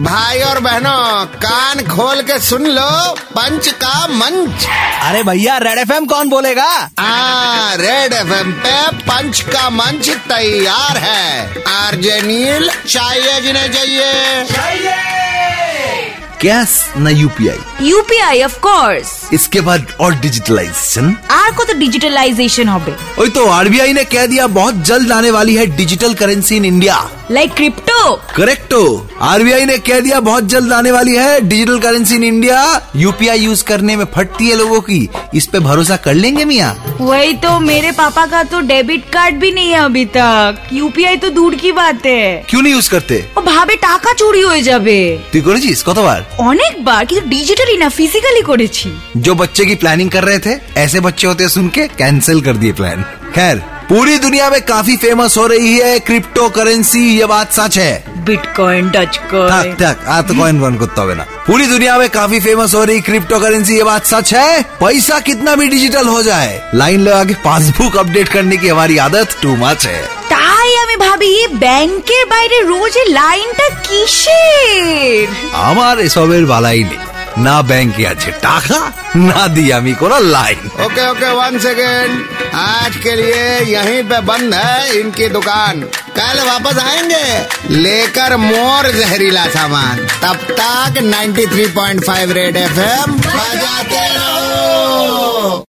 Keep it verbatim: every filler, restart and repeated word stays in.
भाई और बहनों कान खोल के सुन लो पंच का मंच। अरे भैया रेड एफएम कौन बोलेगा? हाँ रेड एफएम पे पंच का मंच तैयार है। आरजे नील चाहिए जिन्हें चाहिए चाहिए कैश ना यूपीआई यूपीआई ऑफ कोर्स। इसके बाद और डिजिटलाइजेशन आर को तो डिजिटलाइजेशन होबे। ओए तो आरबीआई ने कह दिया बहुत जल्द आने वाली है digital currency in India like crypto. करेक्टो, आरबीआई ने कह दिया बहुत जल्द आने वाली है digital currency in India. UPI use करने में फटती है लोगों की, इस पे भरोसा कर लेंगे मियाँ? वही तो, मेरे पापा का तो डेबिट कार्ड भी नहीं है अभी तक। यूपीआई तो दूर की बात है। क्यों नहीं यूज करते? भावे टाका चोरी हो जाबे। तुई करेछिस कतबार? अनेक बार, किन्तु डिजिटली ना फिजिकली करेछि। जो बच्चे की प्लानिंग कर रहे थे ऐसे बच्चे होते सुन के कैंसिल कर दिए प्लान। खैर पूरी दुनिया में काफी फेमस हो रही है क्रिप्टो करेंसी, ये बात सच है। बिटकॉइन डॉजकॉइन तक आ तो कॉइन बन कुत्ता बना। पूरी दुनिया में काफी फेमस हो रही क्रिप्टो करेंसी, ये बात सच है। पैसा कितना भी डिजिटल हो जाए, लाइन लगा के पासबुक अपडेट करने की हमारी आदत टू मच है। তাই আমি ভাবি ব্যাংকের বাইরে রোজ লাইনটা কিসের? আমার এসবের বালাই নেই। না ব্যাংকে আছে টাকা, না দি আমি কোনো line. Okay okay one second, आज के लिए यहीं पे बंद है इनकी दुकान। कल वापस आएंगे लेकर मोर जहरीला सामान। तब तक ninety three point five red F M बजाते रहो।